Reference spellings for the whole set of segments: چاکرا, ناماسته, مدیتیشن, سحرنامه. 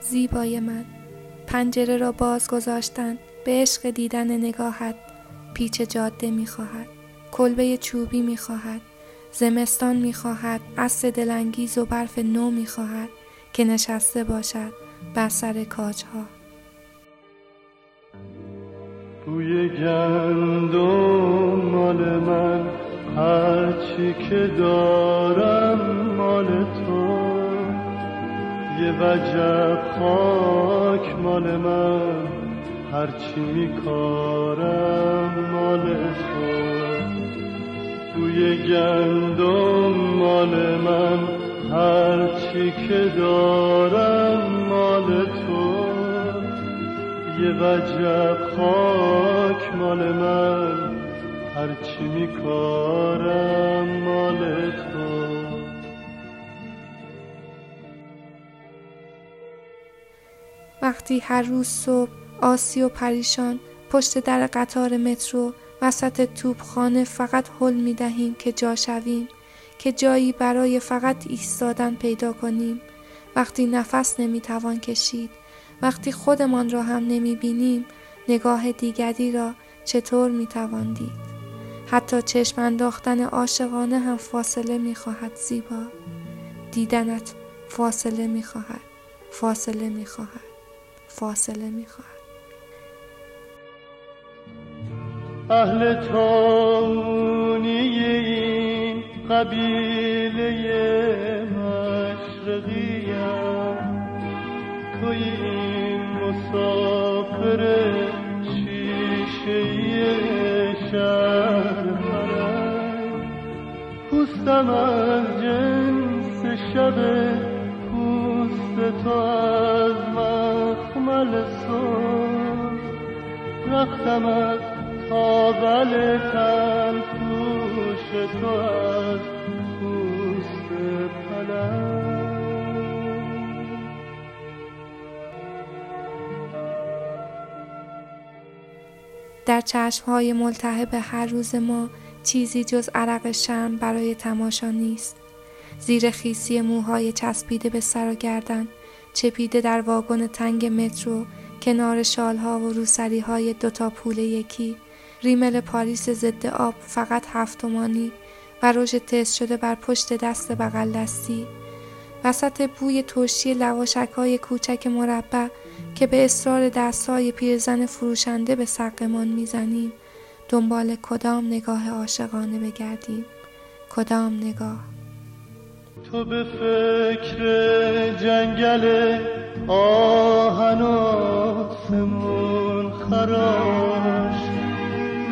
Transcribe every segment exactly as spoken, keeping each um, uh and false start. زیبای من، پنجره را باز گذاشتن به عشق دیدن نگاهت. پیچ جاده می خواهد، کلبه چوبی می خواهد، زمستان می خواهد، عصر دلانگیز و برف نو می خواهد که نشسته باشد بر سر کاجها. بوی گندم مال من، هرچی که دارم مال تو، یه وجب خاک مال من، هرچی میکارم مال تو. بوی گندم مال من، هرچی که دارم مال تو، یه وجب خاک مال من، هرچی میکارم مال تو. وقتی هر روز صبح آسی و پریشان پشت در قطار مترو وسط توپخانه فقط هل می دهیم که جا شویم، که جایی برای فقط ایستادن پیدا کنیم، وقتی نفس نمی توان کشید، وقتی خودمان را هم نمی بینیم، نگاه دیگری را چطور می توان دید؟ حتی چشم انداختن عاشقانه هم فاصله می خواهد زیبا، دیدنت فاصله می خواهد، فاصله می خواهد، فاصله می خواهد. اهل تونی این قبیله مشرقیم، توی این مسافر شیشه شهر مرم. پوستم از جنس شب پوست تو، از مخمل سر رختم، از قابل تن پوش تو، از پوست پلن. در چشم‌های ملتهب هر روز ما چیزی جز عرق شمع برای تماشا نیست. زیر خیسی موهای چسبیده به سر و گردن، چپیده در واگن تنگ مترو، کنار شالها و روسری‌های دو تا پول یکی، ریمل پاریس ضد آب فقط هفت تومانی و رژ تست شده بر پشت دست بغل دستی، وسط بوی ترشی لواشک‌های کوچک مربع که به اصرار دست‌های پیرزن فروشنده به سقمان می‌زنیم، دنبال کدام نگاه عاشقانه بگردیم؟ کدام نگاه؟ تو به فکر جنگل آهن و آسمون خراش،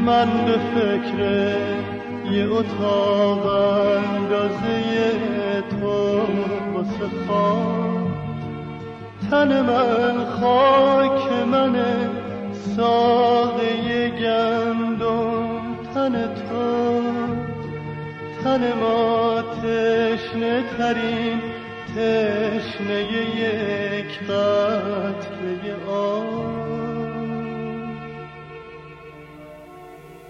من به فکر یه اتاق اندازه تو واسه خواب. تن من خاک منه، ساقه گندم تن تو. تن ما تشنه ترین تشنه یک قطره آب.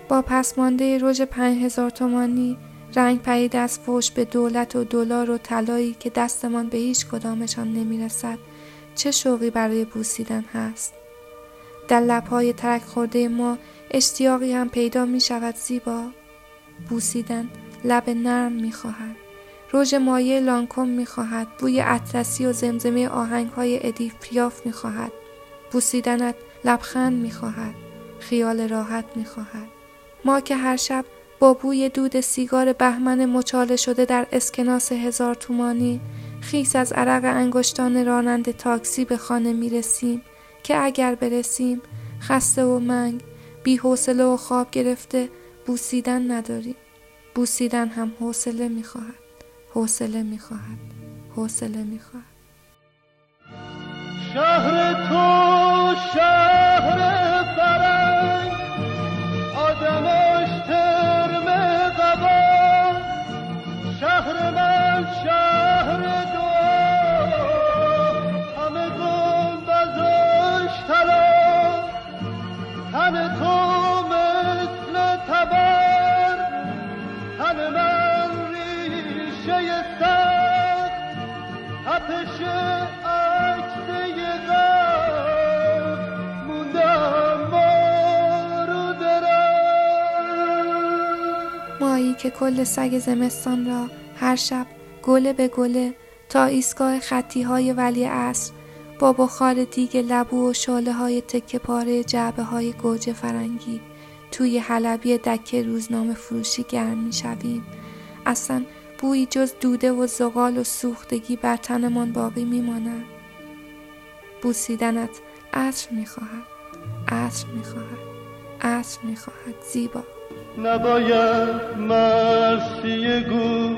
با پسمانده رژ پنج هزار تومانی رنگ پریده از فوش به دولت و دلار و طلایی که دستمان به هیچ کدامشان نمیرسد، چه شوقی برای بوسیدن هست. در لبهای ترک خورده ما اشتیاقی هم پیدا می شود زیبا. بوسیدن لب نرم می خواهد، رژ مایع لانکوم می خواهد، بوی اطلسی و زمزمه آهنگ های ادیف پیاف می خواهد. بوسیدنت لبخند می خواهد، خیال راحت می خواهد. ما که هر شب با بوی دود سیگار بهمن مچاله شده در اسکناس هزار تومانی خیس از عرق انگشتان راننده تاکسی به خانه می رسیم، که اگر برسیم خسته و منگ، بی حوصله و خواب گرفته، بوسیدن نداریم. بوسیدن هم حوصله می خواهد، حوصله می خواهد، حوصله می خواهد. شهر تو شهر فرنگ، آدمش ترم قبا. شهر من شهر دعا، همه گنبزش طلا. تن تو مثل تبر، تن من ریشه سخت، تپش عکس که کل سگ زمستان را هر شب گله به گله تا ایستگاه خطی‌های ولی عصر با بخار دیگ لبو و شعله‌های تکه پاره جعبه‌های گوجه فرنگی توی حلبی دکه روزنامه فروشی گرم می‌شویم. اصلا بویی جز دوده و زغال و سوختگی بر تنمان باقی می‌ماند. بوسیدنت عصر می‌خواهد، عصر می‌خواهد، عصر می‌خواهد. زیبا نباید مرثیه گو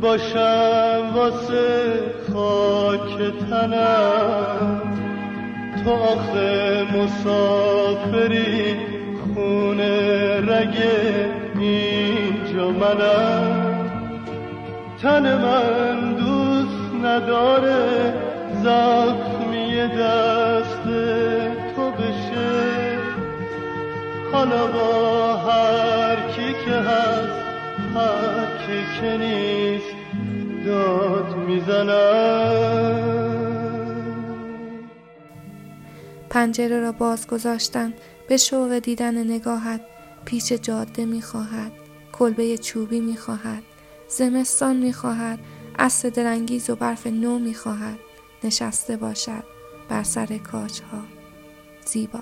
باشم واسه خاک تنم، تو آخه مسافری خونه رگ اینجا منم، تن من دوست نداره زخمی دست تو بشه، حالا با هر کی که هست هر کی که نیست داد میزنم. پنجره را باز گذاشتم، به شوق دیدن نگاهت پیچ جاده میخواهد، کلبه چوبی میخواهد، زمستان میخواهد، عصر درنگیز و برف نو میخواهد، نشسته باشد بر سر کاج ها. زیبا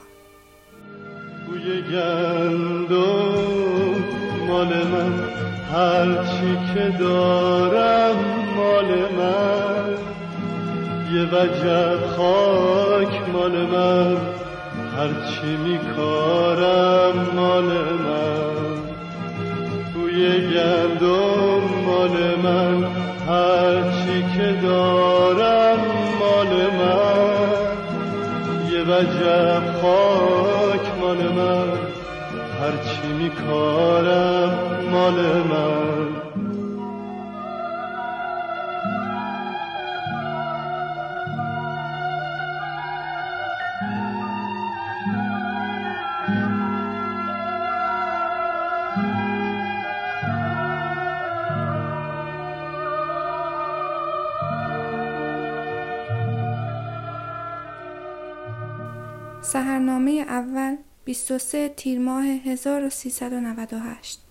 بوی گندم مال من، هر چی که دارم مال من، یه وجب خاک مال من، هر چی میکارم مال من، بوی گندم مال من، هر چی که دارم مال من، یه وجب خاک مال من، هر چی میکارم مال من. سحرنامه اول بیست و سه تیر ماه هزار و سیصد و نود و هشت